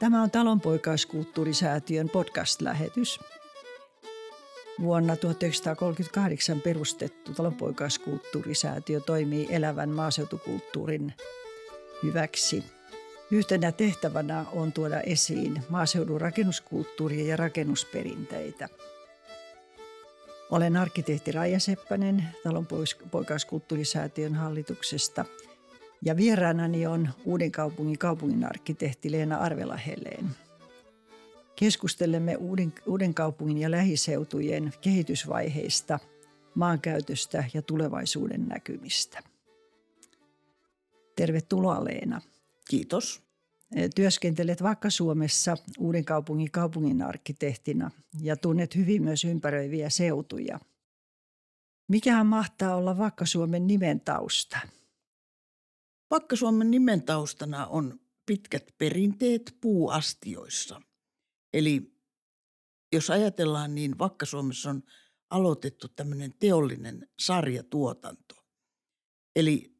Tämä on Talonpoikaiskulttuurisäätiön podcast-lähetys. Vuonna 1938 perustettu Talonpoikaiskulttuurisäätiö toimii elävän maaseutukulttuurin hyväksi. Yhtenä tehtävänä on tuoda esiin maaseudun rakennuskulttuuria ja rakennusperinteitä. Olen arkkitehti Raija Seppänen Talonpoikaiskulttuurisäätiön hallituksesta ja vieraanani on Uudenkaupungin kaupunginarkkitehti Leena Arvela-Hellén. Keskustelemme Uudenkaupungin ja lähiseutujen kehitysvaiheista, maankäytöstä ja tulevaisuuden näkymistä. Tervetuloa Leena. Kiitos. Työskentelet Vakka-Suomessa Uudenkaupungin kaupunginarkkitehtina ja tunnet hyvin myös ympäröiviä seutuja. Mikähän mahtaa olla Vakka-Suomen nimen tausta? Vakka-Suomen nimen taustana on pitkät perinteet puuastioissa. Eli jos ajatellaan, niin Vakka-Suomessa on aloitettu tämmöinen teollinen sarjatuotanto, eli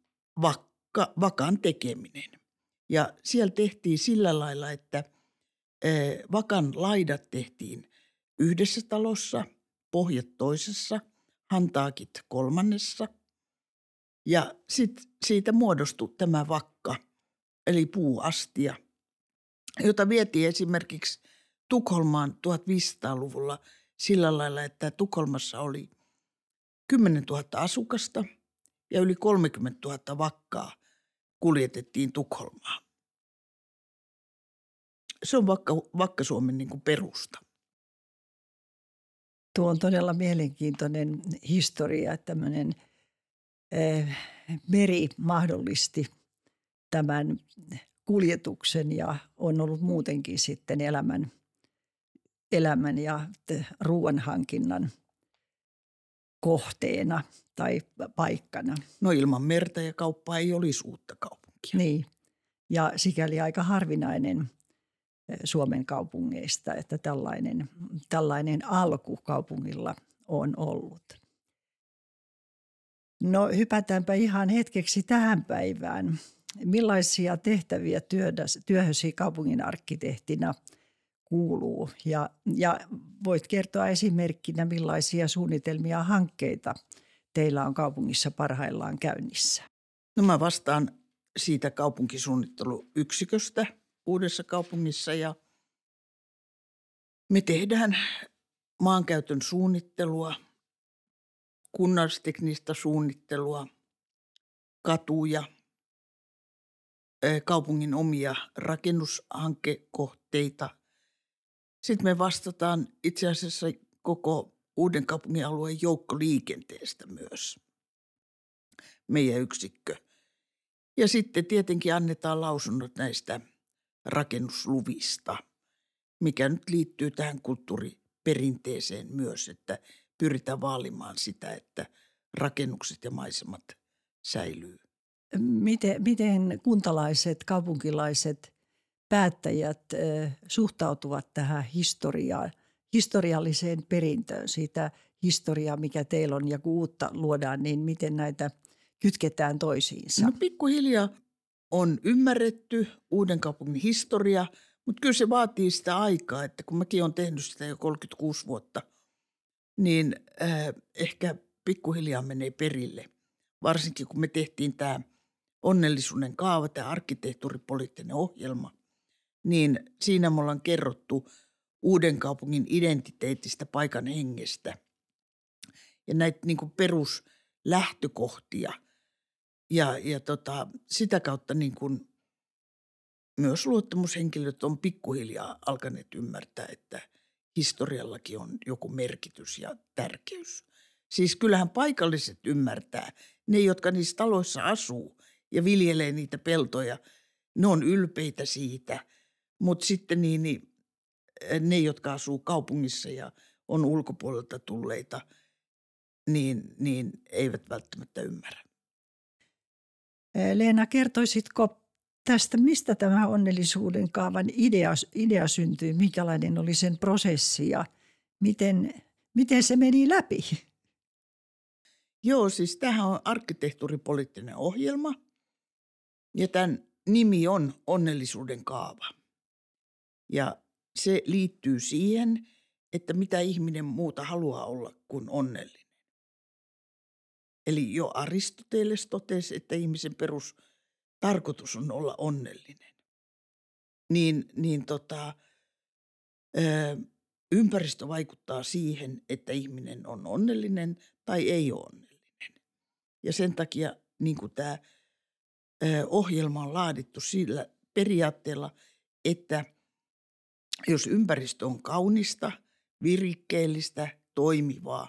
vakan tekeminen. Ja siellä tehtiin sillä lailla, että vakan laidat tehtiin yhdessä talossa, pohjat toisessa, hantaakit kolmannessa. Ja sitten siitä muodostui tämä vakka, eli puuastia, jota vietiin esimerkiksi Tukholmaan 1500-luvulla sillä lailla, että Tukholmassa oli 10 000 asukasta ja yli 30 000 vakkaa kuljetettiin Tukholmaan. Se on Vakka-Suomen niin kuin perusta. Tuo on todella mielenkiintoinen historia, että tämmöinen meri mahdollisti tämän kuljetuksen ja on ollut muutenkin sitten elämän ja ruoanhankinnan kohteena tai paikkana. No ilman merta ja kauppaa ei olisi uutta kaupunkia. Niin, ja sikäli aika harvinainen Suomen kaupungeista, että tällainen alku kaupungilla on ollut. No hypätäänpä ihan hetkeksi tähän päivään. Millaisia tehtäviä työhösi kaupunginarkkitehtina kuuluu? Ja voit kertoa esimerkkinä, millaisia suunnitelmia ja hankkeita teillä on kaupungissa parhaillaan käynnissä? No mä vastaan siitä kaupunkisuunnitteluyksiköstä Uudessa kaupungissa ja me tehdään maankäytön suunnittelua, kunnallisteknistä suunnittelua, katuja, kaupungin omia rakennushankekohteita. Sitten me vastataan itse asiassa koko Uudenkaupungin alueen joukkoliikenteestä myös, meidän yksikkö. Ja sitten tietenkin annetaan lausunnot näistä rakennusluvista, mikä nyt liittyy tähän kulttuuriperinteeseen myös, että pyritään vaalimaan sitä, että rakennukset ja maisemat säilyy. Miten kuntalaiset, kaupunkilaiset, päättäjät suhtautuvat tähän historialliseen perintöön, siitä historiaa, mikä teillä on ja kun uutta luodaan, niin miten näitä kytketään toisiinsa? No pikkuhiljaa on ymmärretty Uudenkaupungin historia, mutta kyllä se vaatii sitä aikaa, että kun mäkin olen tehnyt sitä jo 36 vuotta, niin ehkä pikkuhiljaa menee perille. Varsinkin kun me tehtiin tämä onnellisuuden kaava, tämä arkkitehtuuripoliittinen ohjelma, niin siinä me ollaan kerrottu Uudenkaupungin identiteetistä, paikan hengestä ja näitä niin kuin peruslähtökohtia. Ja sitä kautta niin kun myös luottamushenkilöt on pikkuhiljaa alkaneet ymmärtää, että historiallakin on joku merkitys ja tärkeys. Siis kyllähän paikalliset ymmärtää, ne jotka niissä taloissa asuu ja viljelee niitä peltoja, ne on ylpeitä siitä. Mutta sitten ne, jotka asuu kaupungissa ja on ulkopuolelta tulleita, niin eivät välttämättä ymmärrä. Leena, kertoisitko tästä, mistä tämä onnellisuuden kaavan idea syntyi, minkälainen oli sen prosessi ja miten se meni läpi? Joo, siis tämähän on arkkitehtuuripoliittinen ohjelma ja tämän nimi on Onnellisuuden kaava. Ja se liittyy siihen, että mitä ihminen muuta haluaa olla kuin onnellinen. Eli jo Aristoteles totesi, että ihmisen perustarkoitus on olla onnellinen. Ympäristö vaikuttaa siihen, että ihminen on onnellinen tai ei ole onnellinen. Ja sen takia niin kuin tämä ohjelma on laadittu sillä periaatteella, että jos ympäristö on kaunista, virikkeellistä, toimivaa,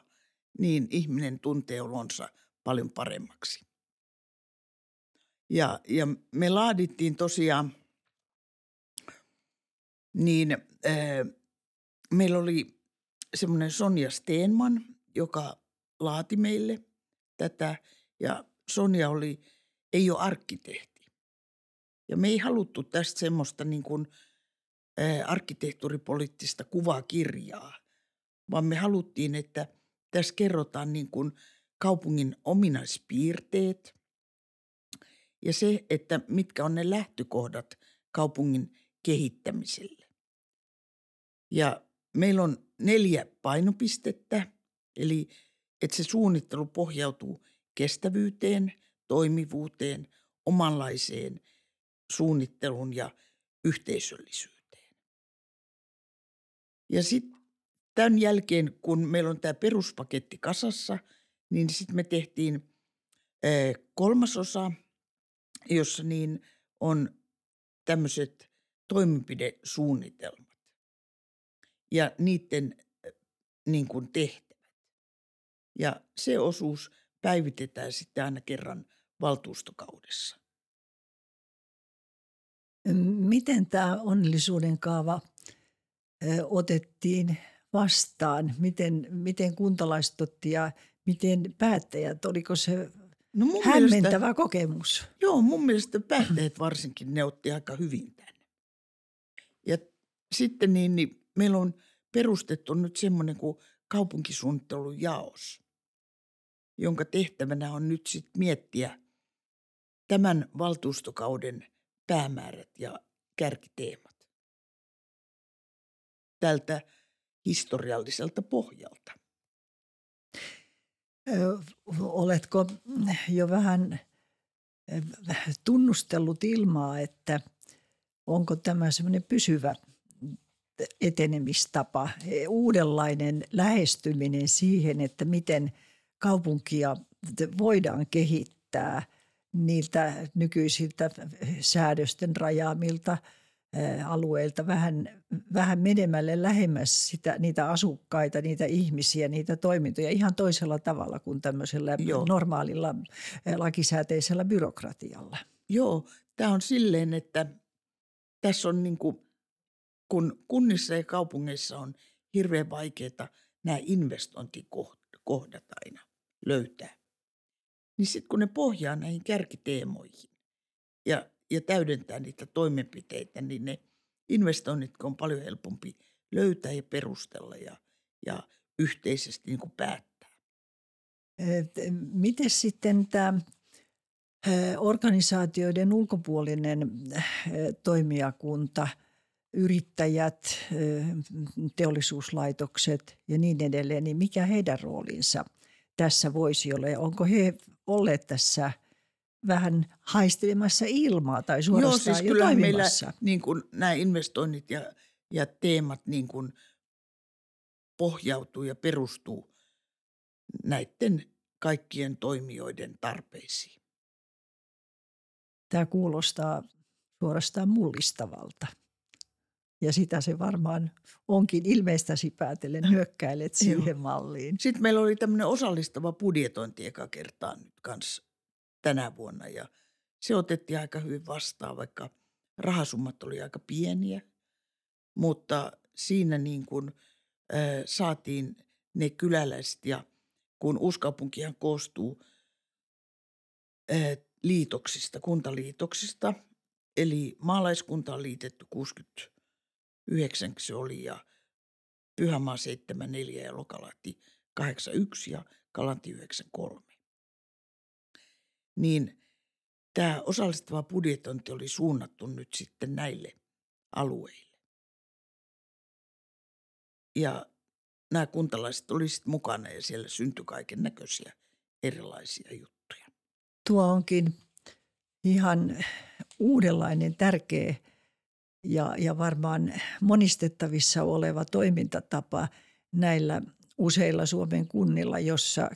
niin ihminen tuntee olonsa paljon paremmaksi. Ja me laadittiin tosiaan, meillä oli semmoinen Sonja Stenman, joka laati meille tätä, ja Sonja ei ole arkkitehti. Ja me ei haluttu tästä semmoista niin kuin arkkitehtuuripoliittista kuvakirjaa, vaan me haluttiin, että tässä kerrotaan niin kuin kaupungin ominaispiirteet ja se, että mitkä on ne lähtökohdat kaupungin kehittämiselle. Ja meillä on 4 painopistettä, eli että se suunnittelu pohjautuu kestävyyteen, toimivuuteen, omanlaiseen suunnitteluun ja yhteisöllisyyteen. Ja sitten tämän jälkeen, kun meillä on tämä peruspaketti kasassa, niin sitten me tehtiin 3. osa, jossa on tämmöiset toimenpidesuunnitelmat ja niiden niin kuin tehtävät. Ja se osuus päivitetään sitten aina kerran valtuustokaudessa. Miten tämä onnellisuuden kaava otettiin vastaan? Miten kuntalaiset otti ja miten päättäjät? Oliko se hämmentävä kokemus? Joo, mun mielestä päättäjät varsinkin ne otti aika hyvin tämän. Ja sitten meillä on perustettu nyt semmoinen kuin kaupunkisuunnittelujaos, jonka tehtävänä on nyt sitten miettiä tämän valtuustokauden päämäärät ja kärkiteemat tältä historialliselta pohjalta. Oletko jo vähän tunnustellut ilmaa, että onko tämä semmoinen pysyvä etenemistapa, uudenlainen lähestyminen siihen, että miten kaupunkia voidaan kehittää niiltä nykyisiltä säädösten rajaamilta alueilta vähän menemälle lähemmäs niitä asukkaita, niitä ihmisiä, niitä toimintoja ihan toisella tavalla kuin tämmöisellä normaalilla lakisääteisellä byrokratialla. Joo, tämä on silleen, että tässä on kun kunnissa ja kaupungeissa on hirveän vaikeaa nämä investointikohdat aina löytää, niin sitten kun ne pohjaa näihin kärkiteemoihin ja täydentää niitä toimenpiteitä, niin ne investoinnit on paljon helpompi löytää ja perustella ja yhteisesti niin kuin päättää. Miten sitten tämä organisaatioiden ulkopuolinen toimijakunta, yrittäjät, teollisuuslaitokset ja niin edelleen, niin mikä heidän roolinsa tässä voisi olla? Ja onko he olleet tässä vähän haistelemassa ilmaa tai suorastaan jo toimimassa? Joo, siis kyllä meillä nämä investoinnit ja teemat pohjautuu ja perustuu näiden kaikkien toimijoiden tarpeisiin. Tämä kuulostaa suorastaan mullistavalta. Ja sitä se varmaan onkin ilmeistäsi päätellen hyökkäilet siihen malliin. Sitten meillä oli tämmöinen osallistava budjetointi eka kertaa nyt kanssa tänä vuonna. Ja se otettiin aika hyvin vastaan, vaikka rahasummat oli aika pieniä. Mutta siinä saatiin ne kyläläiset ja kun uuskaupunkihan koostuu liitoksista, kuntaliitoksista. Eli maalaiskunta on liitetty 69 se oli ja Pyhämaa 74 ja Lokalahti 81 ja Kalanti 93. niin tämä osallistava budjetointi oli suunnattu nyt sitten näille alueille. Ja nämä kuntalaiset oli sitten mukana ja siellä syntyi kaiken näköisiä erilaisia juttuja. Tuo onkin ihan uudenlainen, tärkeä ja varmaan monistettavissa oleva toimintatapa näillä useilla Suomen kunnilla, jossa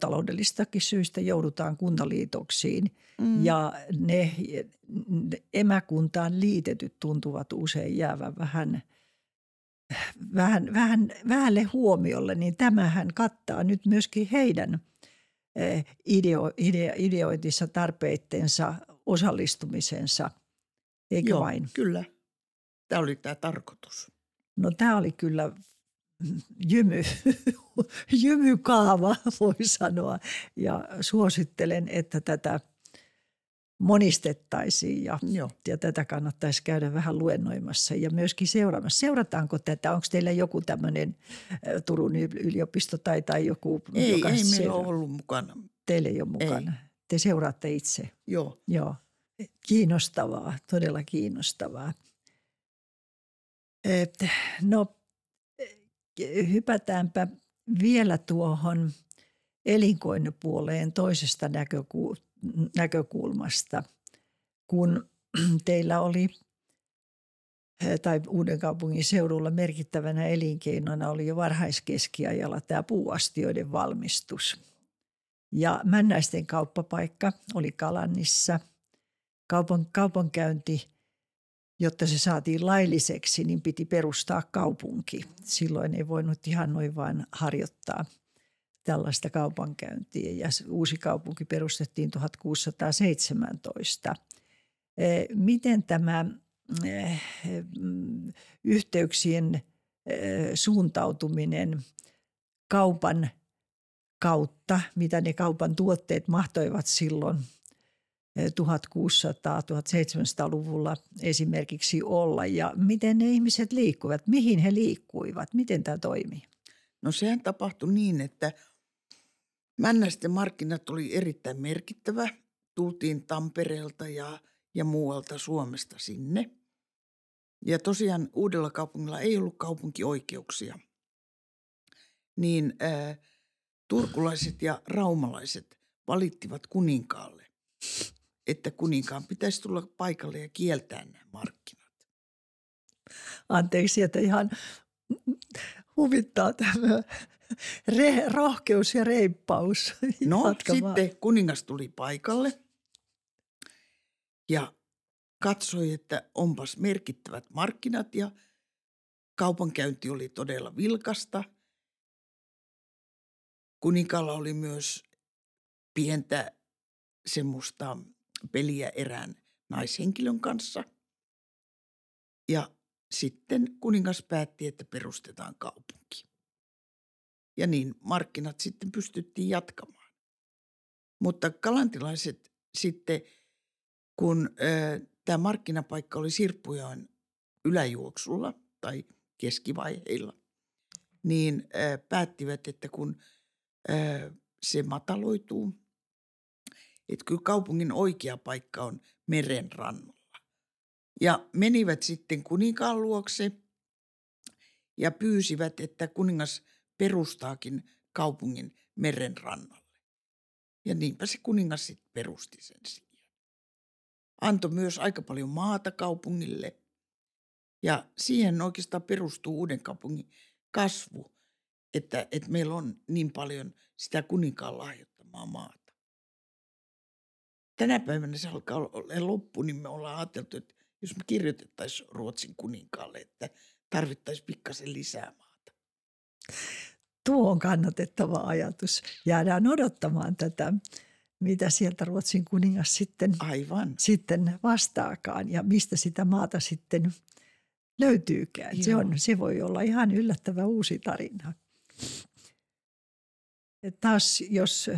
taloudellistakin syistä joudutaan kuntaliitoksiin ja ne emäkuntaan liitetyt tuntuvat usein jäävän vähän vähälle huomiolle, niin tämähän kattaa nyt myöskin heidän ideoitissa tarpeittensa, osallistumisensa, eikö Joo, vain? Kyllä. Tämä oli tämä tarkoitus. No tämä oli kyllä jymykaava, voi sanoa, ja suosittelen, että tätä monistettaisiin ja tätä kannattaisi käydä vähän luennoimassa ja myöskin seuraamassa. Seurataanko tätä? Onko teillä joku tämmöinen Turun yliopisto tai joku? Ei, joka ei meillä ole ollut mukana. Teillä ei ole mukana. Ei. Te seuraatte itse. Joo. Joo. Kiinnostavaa, todella kiinnostavaa. No hypätäänpä vielä tuohon elinkeinopuoleen toisesta näkökulmasta, kun teillä oli tai Uudenkaupungin seudulla merkittävänä elinkeinona oli jo varhaiskeskiajalla tämä puuastioiden valmistus. Ja Männäisten kauppapaikka oli Kalannissa. Kaupankäynti, jotta se saatiin lailliseksi, niin piti perustaa kaupunki. Silloin ei voinut ihan noin vain harjoittaa tällaista kaupankäyntiä, ja uusi kaupunki perustettiin 1617. Miten tämä yhteyksien suuntautuminen kaupan kautta, mitä ne kaupan tuotteet mahtoivat silloin 1600-1700-luvulla esimerkiksi olla, ja miten ne ihmiset liikkuivat, mihin he liikkuivat, miten tämä toimii? No sehän tapahtui niin, että Männäisten markkinat oli erittäin merkittävä. Tultiin Tampereelta ja muualta Suomesta sinne. Ja tosiaan Uudellakaupungilla ei ollut kaupunkioikeuksia. Niin turkulaiset ja raumalaiset valittivat kuninkaalle, että kuninkaan pitäisi tulla paikalle ja kieltää nämä markkinat. Anteeksi, että ihan huvittaa tämä rohkeus ja reippaus. No sitten kuningas tuli paikalle ja katsoi, että onpas merkittävät markkinat ja kaupankäynti oli todella vilkasta. Kuninkaalla oli myös pientä semmoista peliä erään naishenkilön kanssa ja sitten kuningas päätti, että perustetaan kaupunki. Ja niin markkinat sitten pystyttiin jatkamaan. Mutta kalantilaiset sitten, kun tämä markkinapaikka oli Sirppujoen yläjuoksulla tai keskivaiheilla, niin päättivät, että kun se mataloituu, että kyllä kaupungin oikea paikka on meren rannalla. Ja menivät sitten kuninkaan luokse ja pyysivät, että kuningas perustaakin kaupungin meren rannalle. Ja niinpä se kuningas sitten perusti sen siihen. Antoi myös aika paljon maata kaupungille. Ja siihen oikeastaan perustuu Uudenkaupungin kasvu, että meillä on niin paljon sitä kuninkaan lahjoittamaa maata. Tänä päivänä se alkaa olla loppu, niin me ollaan ajateltu, että jos me kirjoitettaisiin Ruotsin kuninkaalle, että tarvittaisiin pikkasen lisää maata. Tuo on kannatettava ajatus. Jäädään odottamaan tätä, mitä sieltä Ruotsin kuningas sitten vastaakaan ja mistä sitä maata sitten löytyykään. Se voi olla ihan yllättävä uusi tarina. Ja taas jos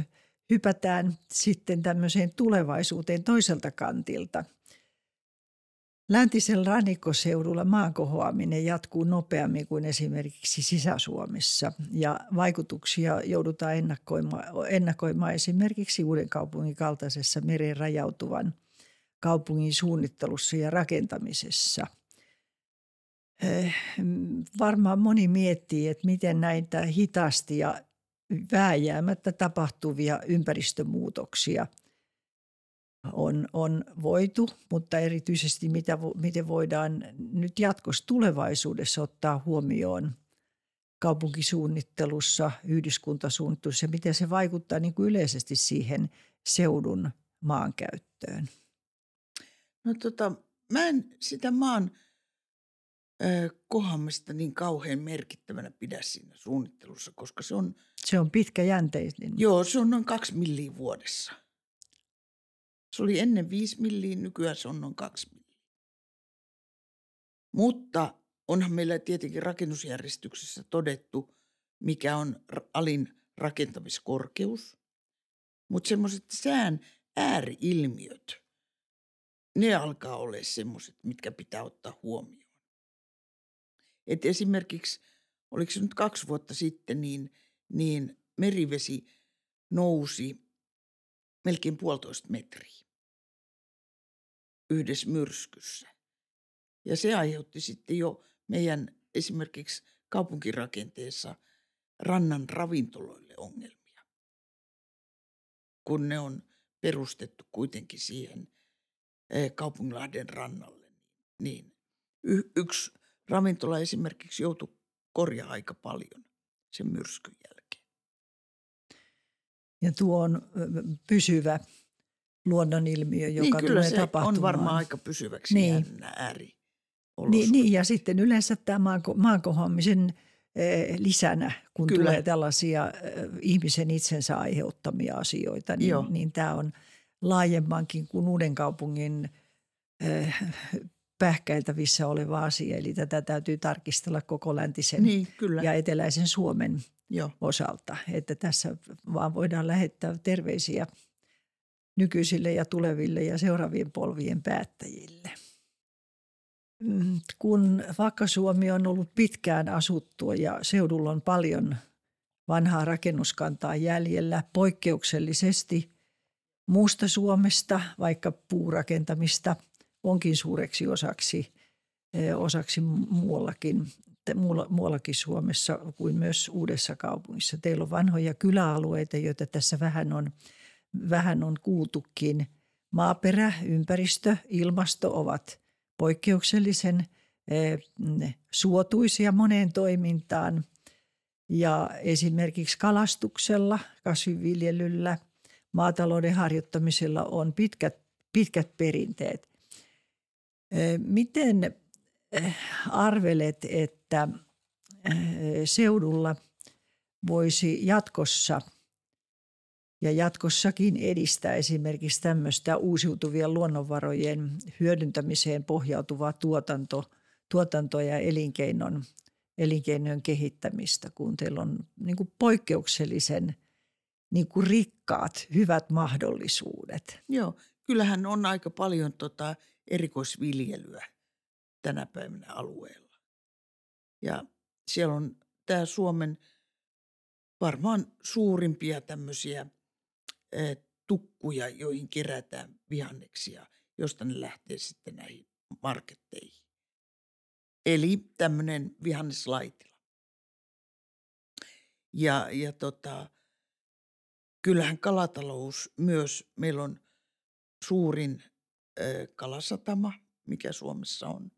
hypätään sitten tämmöiseen tulevaisuuteen toiselta kantilta, Läntisellä rannikkoseudulla maankohoaminen jatkuu nopeammin kuin esimerkiksi Sisä-Suomessa ja vaikutuksia joudutaan ennakoimaan esimerkiksi Uudenkaupungin kaltaisessa meren rajautuvan kaupungin suunnittelussa ja rakentamisessa. Varmaan moni miettii, että miten näitä hitaasti ja vääjäämättä tapahtuvia ympäristömuutoksia on voitu, mutta erityisesti miten voidaan nyt jatkossa tulevaisuudessa ottaa huomioon kaupunkisuunnittelussa, yhdyskuntasuunnittelussa ja miten se vaikuttaa niin kuin yleisesti siihen seudun maankäyttöön. No mä en sitä maan kohaamista niin kauhean merkittävänä pidä siinä suunnittelussa, koska se on pitkäjänteinen. Joo, se on noin 2 milliä vuodessa. Se oli ennen 5 milliä, nykyään se on noin 2 milliä. Mutta onhan meillä tietenkin rakennusjärjestyksessä todettu, mikä on alin rakentamiskorkeus. Mutta semmoiset sään ääriilmiöt, ne alkaa olla semmoiset, mitkä pitää ottaa huomioon. Et esimerkiksi, oliko se nyt 2 vuotta sitten, niin merivesi nousi melkein 1,5 metriä yhdessä myrskyssä. Ja se aiheutti sitten jo meidän esimerkiksi kaupunkirakenteessa rannan ravintoloille ongelmia, kun ne on perustettu kuitenkin siihen Kaupunginlahden rannalle. Niin yksi ravintola esimerkiksi joutui korjaa aika paljon sen myrskyn jälkeen. Ja tuo on pysyvä luonnonilmiö, joka tulee tapahtumaan. Niin kyllä se on varmaan aika pysyväksi nämä ääriolosuhteet. Niin ja sitten yleensä tämä maankohoamisen lisänä, kun kyllä tulee tällaisia ihmisen itsensä aiheuttamia asioita, niin tämä on laajemmankin kuin Uudenkaupungin pähkäiltävissä oleva asia. Eli tätä täytyy tarkistella koko läntisen ja eteläisen Suomen osalta. Että tässä vaan voidaan lähettää terveisiä nykyisille ja tuleville ja seuraavien polvien päättäjille. Kun Vakka-Suomi on ollut pitkään asuttua ja seudulla on paljon vanhaa rakennuskantaa jäljellä poikkeuksellisesti muusta Suomesta, vaikka puurakentamista onkin suureksi osaksi muuallakin Suomessa kuin myös Uudessa kaupungissa. Teillä on vanhoja kyläalueita, joita tässä vähän on kuultukin. Maaperä, ympäristö, ilmasto ovat poikkeuksellisen suotuisia moneen toimintaan ja esimerkiksi kalastuksella, kasvinviljelyllä, maatalouden harjoittamisella on pitkät perinteet. Miten arvelet, että seudulla voisi jatkossakin edistää esimerkiksi tämmöistä uusiutuvien luonnonvarojen hyödyntämiseen pohjautuvaa tuotantoa ja elinkeinojen kehittämistä, kun teillä on niin kuin poikkeuksellisen niin kuin rikkaat, hyvät mahdollisuudet? Joo, kyllähän on aika paljon erikoisviljelyä tänä päivänä alueella. Ja siellä on tämä Suomen varmaan suurimpia tämmöisiä tukkuja, joihin kerätään vihanneksia, josta ne lähtee sitten näihin marketteihin. Eli tämmöinen vihanneslaitila. Ja kyllähän kalatalous myös, meillä on suurin kalasatama, mikä Suomessa on,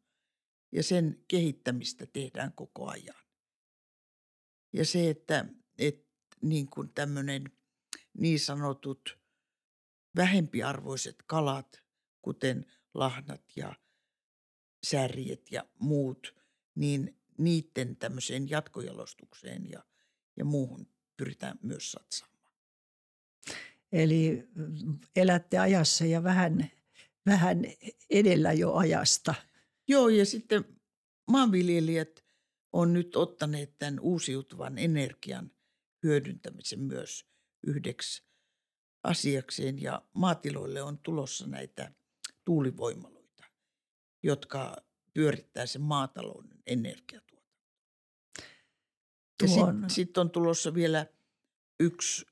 ja sen kehittämistä tehdään koko ajan. Ja se, että niin kuin tämmöinen niin sanotut vähempiarvoiset kalat, kuten lahnat ja särjet ja muut, niin niiden tämmöiseen jatkojalostukseen ja muuhun pyritään myös satsaamaan. Eli elätte ajassa ja vähän edellä jo ajasta. Joo, ja sitten maanviljelijät on nyt ottaneet tämän uusiutuvan energian hyödyntämisen myös yhdeksi asiakseen, ja maatiloille on tulossa näitä tuulivoimaloita, jotka pyörittää sen maatalouden energiatuotanto. Sitten on tulossa vielä yksi,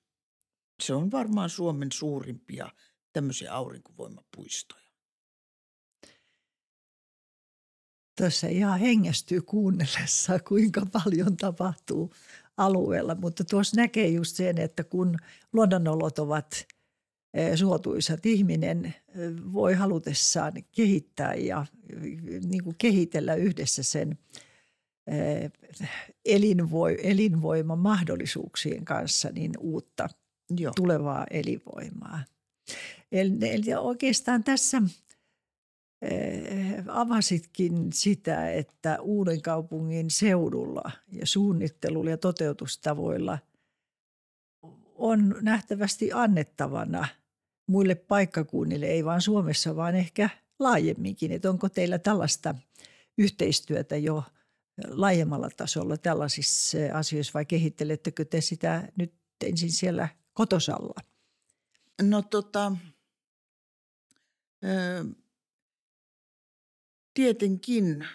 se on varmaan Suomen suurimpia tämmöisiä aurinkovoimapuistoja. Tässä ihan hengästyy kuunnellessa, kuinka paljon tapahtuu alueella, mutta tuossa näkee just sen, että kun luonnonolot ovat suotuisat, ihminen voi halutessaan kehittää ja niin kuin kehitellä yhdessä sen elinvoiman mahdollisuuksien kanssa niin uutta tulevaa elinvoimaa. Eli oikeastaan tässä avasitkin sitä, että Uudenkaupungin seudulla ja suunnittelulla ja toteutustavoilla on nähtävästi annettavana muille paikkakunnille, ei vain Suomessa, vaan ehkä laajemminkin. Että onko teillä tällaista yhteistyötä jo laajemmalla tasolla tällaisissa asioissa vai kehittelettekö te sitä nyt ensin siellä kotosalla? No tietenkin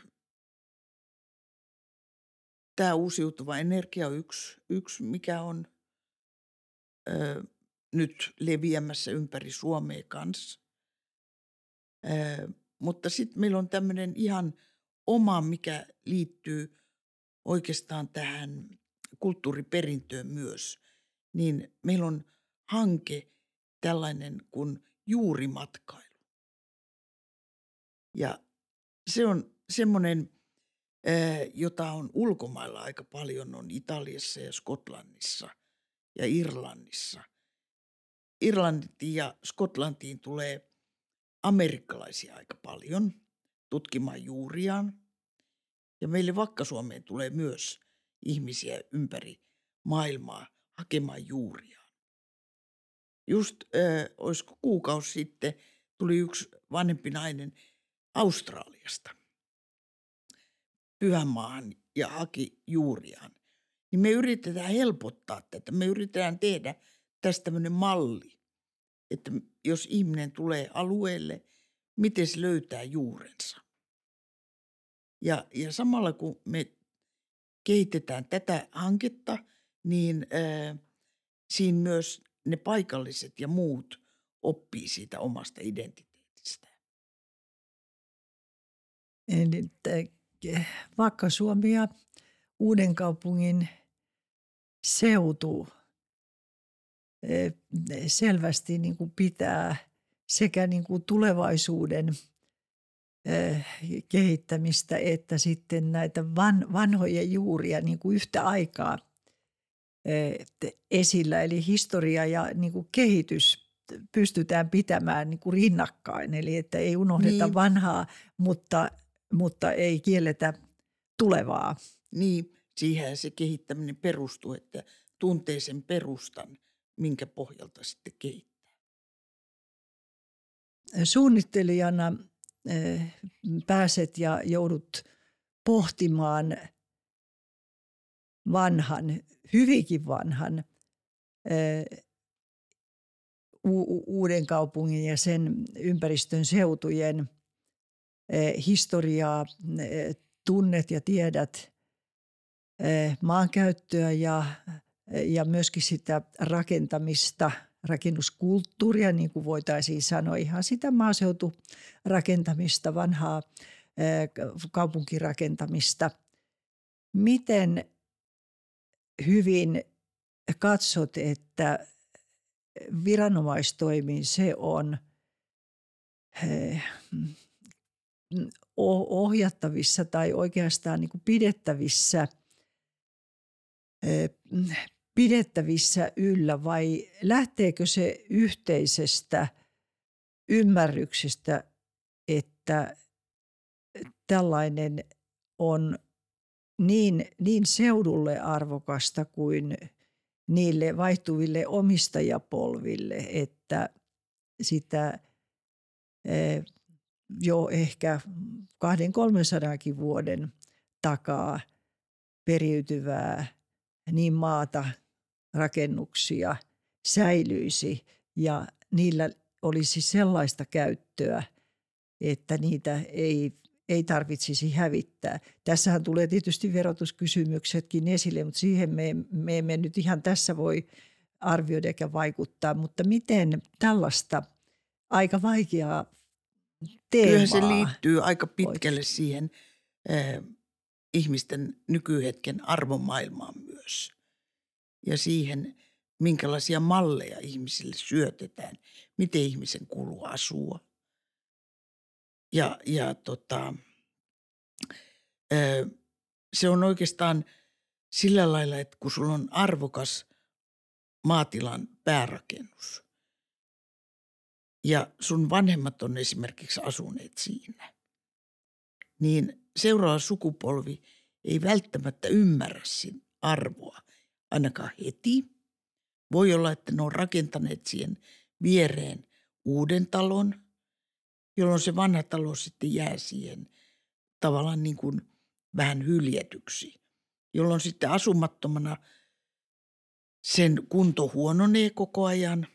tämä uusiutuva energia on yksi mikä on nyt leviämässä ympäri Suomea kanssa. Mutta sitten meillä on tämmöinen ihan oma, mikä liittyy oikeastaan tähän kulttuuriperintöön myös. Niin meillä on hanke tällainen kuin juurimatkailu. Ja se on semmoinen, jota on ulkomailla aika paljon, on Italiassa ja Skotlannissa ja Irlannissa. Irlantiin ja Skotlantiin tulee amerikkalaisia aika paljon tutkimaan juuriaan. Ja meille Vakka-Suomeen tulee myös ihmisiä ympäri maailmaa hakemaan juuriaan. Just olisiko kuukausi sitten tuli yksi vanhempi nainen Australiasta Pyhänmaahan ja haki juuriaan. Niin me yritetään helpottaa tätä. Me yritetään tehdä tästä tämmöinen malli, että jos ihminen tulee alueelle, miten se löytää juurensa. Ja samalla kun me kehitetään tätä hanketta, niin siinä myös ne paikalliset ja muut oppii siitä omasta identiteetistään. Eli Vakka-Suomi ja Uudenkaupungin seutu selvästi niin kuin pitää sekä niin kuin tulevaisuuden kehittämistä että sitten näitä vanhoja juuria niin kuin yhtä aikaa esillä. Eli historia ja niin kuin kehitys pystytään pitämään niin kuin rinnakkain, eli että ei unohdeta vanhaa, mutta ei kielletä tulevaa. Niin, siihen se kehittäminen perustuu, että tuntee sen perustan, minkä pohjalta sitten kehittää. Suunnittelijana pääset ja joudut pohtimaan vanhan, hyvinkin vanhan Uudenkaupungin ja sen ympäristön seutujen historiaa, tunnet ja tiedät maankäyttöä ja myöskin sitä rakentamista, rakennuskulttuuria, niin kuin voitaisiin sanoa, ihan sitä maaseuturakentamista, vanhaa kaupunkirakentamista. Miten hyvin katsot, että viranomaistoimiin se on ohjattavissa tai oikeastaan niin kuin pidettävissä yllä, vai lähteekö se yhteisestä ymmärryksestä, että tällainen on niin seudulle arvokasta kuin niille vaihtuville omistajapolville, että sitä jo ehkä 200-300 vuoden takaa periytyvää niin maata, rakennuksia säilyisi ja niillä olisi sellaista käyttöä, että niitä ei tarvitsisi hävittää. Tässähän tulee tietysti verotuskysymyksetkin esille, mutta siihen me emme nyt ihan tässä voi arvioida eikä vaikuttaa. Mutta miten tällaista aika vaikeaa teemaa... Kyllähän se liittyy aika pitkälle siihen ihmisten nykyhetken arvomaailmaan myös ja siihen, minkälaisia malleja ihmisille syötetään, miten ihmisen kuuluu asua. Se on oikeastaan sillä lailla, että kun sulla on arvokas maatilan päärakennus ja sun vanhemmat on esimerkiksi asuneet siinä, niin seuraava sukupolvi ei välttämättä ymmärrä sen arvoa ainakaan heti. Voi olla, että ne on rakentaneet siihen viereen uuden talon, jolloin se vanha talo sitten jää siihen tavallaan niin kuin vähän hyljetyksi, jolloin sitten asumattomana sen kunto huononee koko ajan.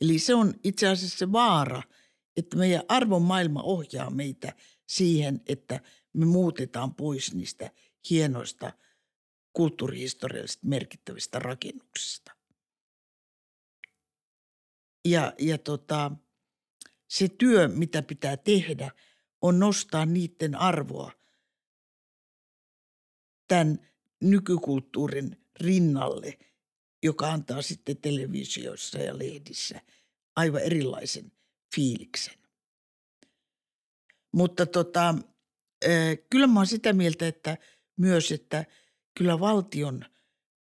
Eli se on itse asiassa se vaara, että meidän arvomaailma ohjaa meitä siihen, että me muutetaan pois niistä hienoista kulttuurihistoriallisesti merkittävistä rakennuksista. Se työ, mitä pitää tehdä, on nostaa niiden arvoa tämän nykykulttuurin rinnalle, joka antaa sitten televisiossa ja lehdissä aivan erilaisen fiiliksen. Mutta kyllä mä oon sitä mieltä, että myös, että kyllä valtion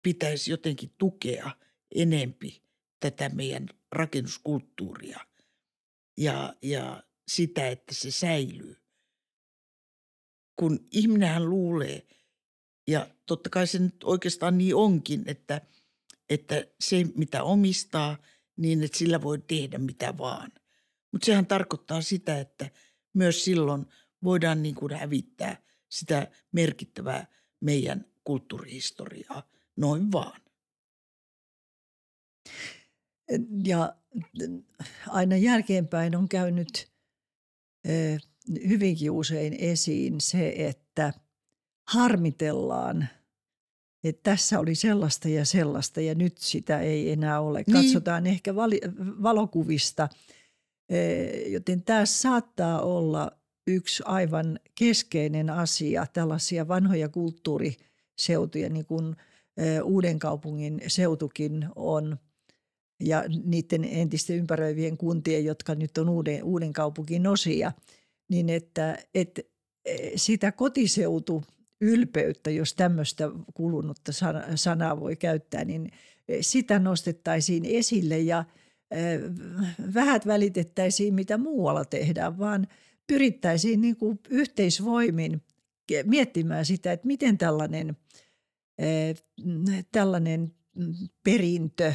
pitäisi jotenkin tukea enempi tätä meidän rakennuskulttuuria. Ja sitä, että se säilyy. Kun ihminenhän luulee, ja totta kai se nyt oikeastaan niin onkin, että se mitä omistaa, niin että sillä voi tehdä mitä vaan. Mutta sehän tarkoittaa sitä, että myös silloin voidaan niin kuin hävittää sitä merkittävää meidän kulttuurihistoriaa noin vaan. Ja aina jälkeenpäin on käynyt hyvinkin usein esiin se, että harmitellaan, että tässä oli sellaista ja nyt sitä ei enää ole. Katsotaan ehkä valokuvista, joten tämä saattaa olla yksi aivan keskeinen asia, tällaisia vanhoja kulttuuriseutuja, niin kuin Uudenkaupungin seutukin on. Ja niiden entisten ympäröivien kuntien, jotka nyt on Uudenkaupungin osia, niin että sitä kotiseutuylpeyttä, jos tämmöistä kulunutta sanaa voi käyttää, niin sitä nostettaisiin esille ja vähät välitettäisiin, mitä muualla tehdään, vaan pyrittäisiin niin kuin yhteisvoimin miettimään sitä, että miten tällainen perintö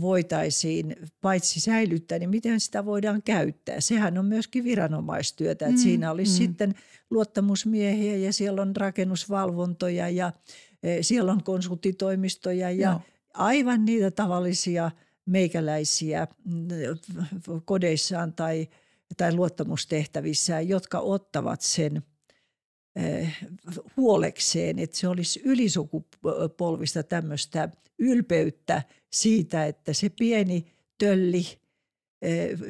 voitaisiin paitsi säilyttää, niin miten sitä voidaan käyttää. Sehän on myöskin viranomaistyötä, että siinä olisi sitten luottamusmiehiä ja siellä on rakennusvalvontoja ja siellä on konsulttitoimistoja ja aivan niitä tavallisia meikäläisiä kodeissaan tai luottamustehtävissään, jotka ottavat sen huolekseen, että se olisi ylisukupolvista tämmöistä ylpeyttä siitä, että se pieni tölli,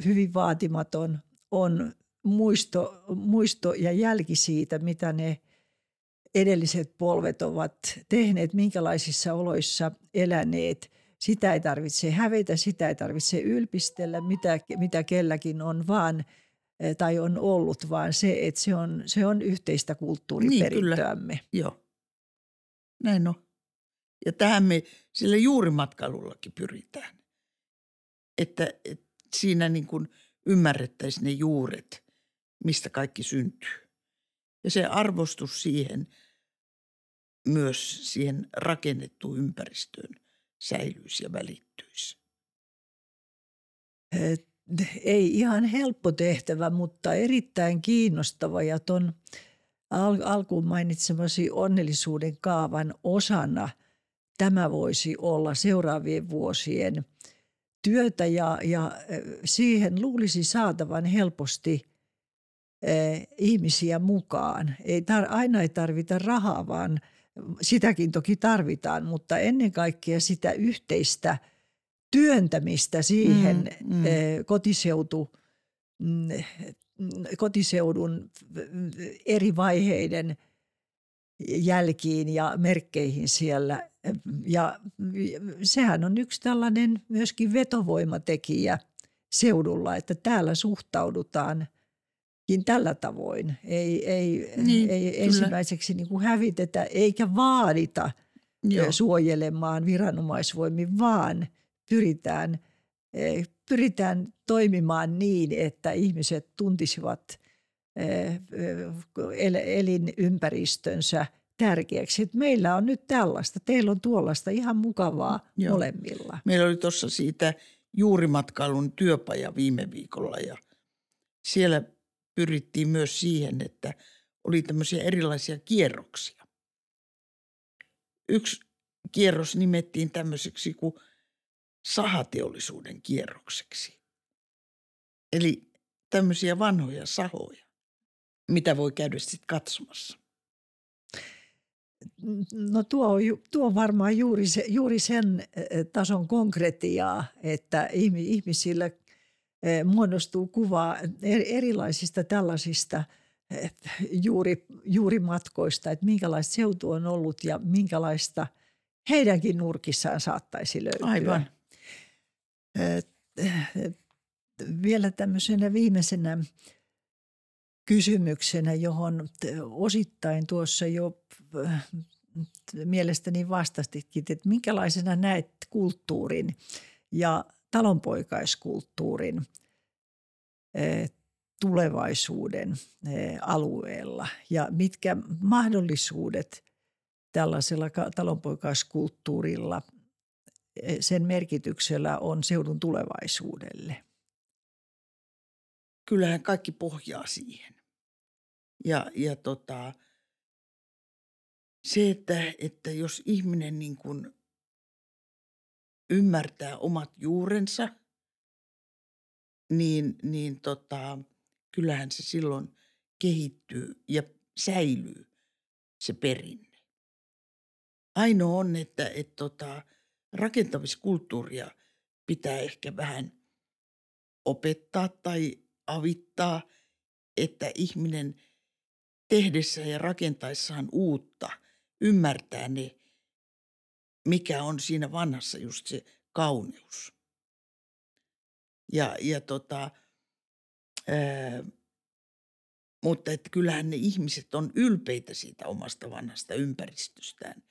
hyvin vaatimaton, on muisto ja jälki siitä, mitä ne edelliset polvet ovat tehneet, minkälaisissa oloissa eläneet. Sitä ei tarvitse hävetä, sitä ei tarvitse ylpistellä, mitä kelläkin on vaan tai on ollut, vaan se, että se on yhteistä kulttuuriperintöämme. Niin, kyllä. Joo. Näin on. Ja tähän me sillä juurimatkailullakin pyritään, että siinä niin kuin ymmärrettäisiin ne juuret, mistä kaikki syntyy. Ja se arvostus siihen, myös siihen rakennettuun ympäristöön säilyisi ja välittyisi. Ei ihan helppo tehtävä, mutta erittäin kiinnostava ja tuon alkuun mainitsemasi onnellisuuden kaavan osana tämä voisi olla seuraavien vuosien työtä ja siihen luulisi saatavan helposti ihmisiä mukaan. Aina ei tarvita rahaa, vaan sitäkin toki tarvitaan, mutta ennen kaikkea sitä yhteistä työntämistä siihen kotiseudun eri vaiheiden jälkiin ja merkkeihin siellä. Ja sehän on yksi tällainen myöskin vetovoimatekijä seudulla, että täällä suhtaudutaan tällä tavoin. Ei ensimmäiseksi niin kuin hävitetä eikä vaadita suojelemaan viranomaisvoimin, vaan pyritään toimimaan niin, että ihmiset tuntisivat elinympäristönsä tärkeäksi. Että meillä on nyt tällaista, teillä on tuollaista, ihan mukavaa molemmilla. Meillä oli tuossa siitä juurimatkailun työpaja viime viikolla ja siellä pyrittiin myös siihen, että oli tämmöisiä erilaisia kierroksia. Yksi kierros nimettiin tämmöiseksi kuin sahateollisuuden kierrokseksi. Eli tämmöisiä vanhoja sahoja, mitä voi käydä sitten katsomassa. No tuo on varmaan juuri sen tason konkretiaa, että ihmisillä muodostuu kuvaa erilaisista tällaisista juurimatkoista, että minkälaista seutu on ollut ja minkälaista heidänkin nurkissaan saattaisi löytyä. Aivan. Vielä tämmöisenä viimeisenä kysymyksenä, johon osittain tuossa jo mielestäni vastastitkin, että minkälaisena näet kulttuurin ja talonpoikaiskulttuurin tulevaisuuden alueella ja mitkä mahdollisuudet tällaisella talonpoikaiskulttuurilla sen merkityksellä on seudun tulevaisuudelle? Kyllähän kaikki pohjaa siihen. Ja se, että jos ihminen niin kuin ymmärtää omat juurensa, niin kyllähän se silloin kehittyy ja säilyy se perinne. Ainoa on, että rakentamiskulttuuria pitää ehkä vähän opettaa tai avittaa, että ihminen tehdessä ja rakentaessaan uutta ymmärtää ne, mikä on siinä vanhassa just se kauneus. Mutta että kyllähän ne ihmiset on ylpeitä siitä omasta vanhasta ympäristöstään,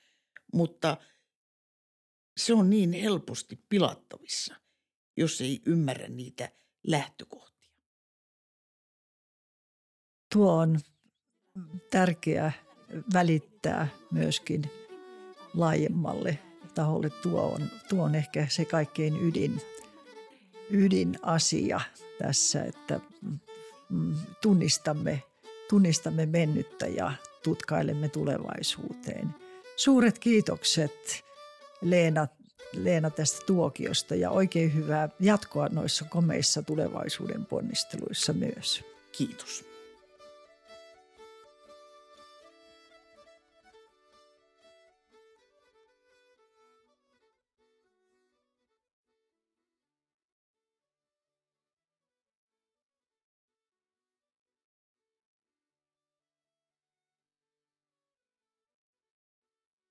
mutta se on niin helposti pilattavissa, jos ei ymmärrä niitä lähtökohtia. Tuo on tärkeää välittää myöskin laajemmalle taholle. Tuo on ehkä se kaikkein ydinasia tässä, että tunnistamme mennyttä ja tutkailemme tulevaisuuteen. Suuret kiitokset Leena tästä tuokiosta ja oikein hyvää jatkoa noissa komeissa tulevaisuuden ponnisteluissa myös. Kiitos.